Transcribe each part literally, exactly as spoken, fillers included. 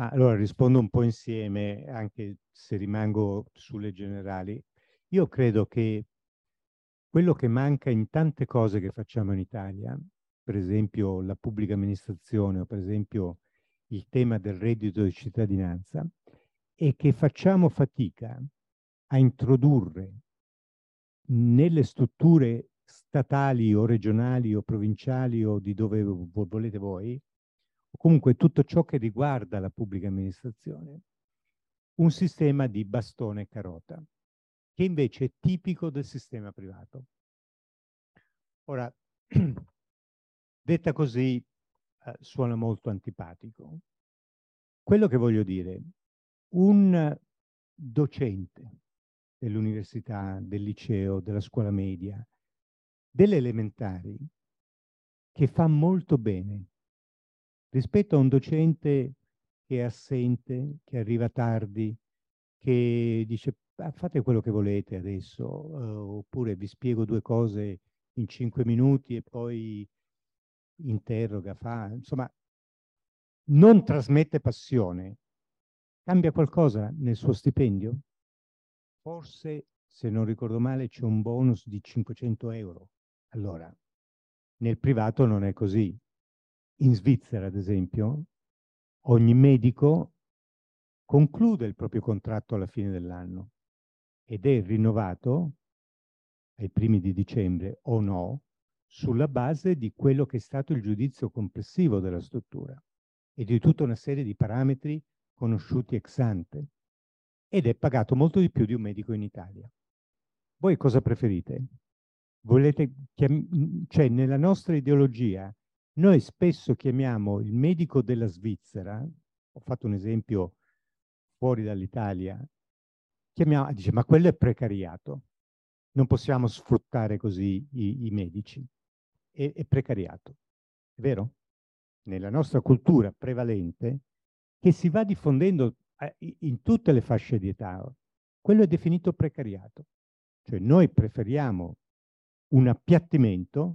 Ma allora rispondo un po' insieme, anche se rimango sulle generali. Io credo che quello che manca in tante cose che facciamo in Italia, per esempio la pubblica amministrazione o per esempio il tema del reddito di cittadinanza, è che facciamo fatica a introdurre nelle strutture statali o regionali o provinciali o di dove volete voi, comunque tutto ciò che riguarda la pubblica amministrazione, un sistema di bastone e carota, che invece è tipico del sistema privato. Ora, detta così, eh, suona molto antipatico. Quello che voglio dire, un docente dell'università, del liceo, della scuola media, delle elementari, che fa molto bene rispetto a un docente che è assente, che arriva tardi, che dice fate quello che volete adesso, eh, oppure vi spiego due cose in cinque minuti e poi interroga, fa, insomma, non trasmette passione. Cambia qualcosa nel suo stipendio? Forse, se non ricordo male, c'è un bonus di cinquecento euro. Allora, nel privato non è così. In Svizzera, ad esempio, ogni medico conclude il proprio contratto alla fine dell'anno ed è rinnovato ai primi di dicembre o no, sulla base di quello che è stato il giudizio complessivo della struttura e di tutta una serie di parametri conosciuti ex ante, ed è pagato molto di più di un medico in Italia. Voi cosa preferite? Volete cioè, nella nostra ideologia, noi spesso chiamiamo il medico della Svizzera, ho fatto un esempio fuori dall'Italia, chiamiamo, dice, ma quello è precariato, non possiamo sfruttare così i, i medici, è, è precariato, è vero? Nella nostra cultura prevalente, che si va diffondendo in tutte le fasce di età, quello è definito precariato, cioè noi preferiamo un appiattimento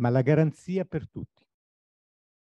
ma la garanzia per tutti.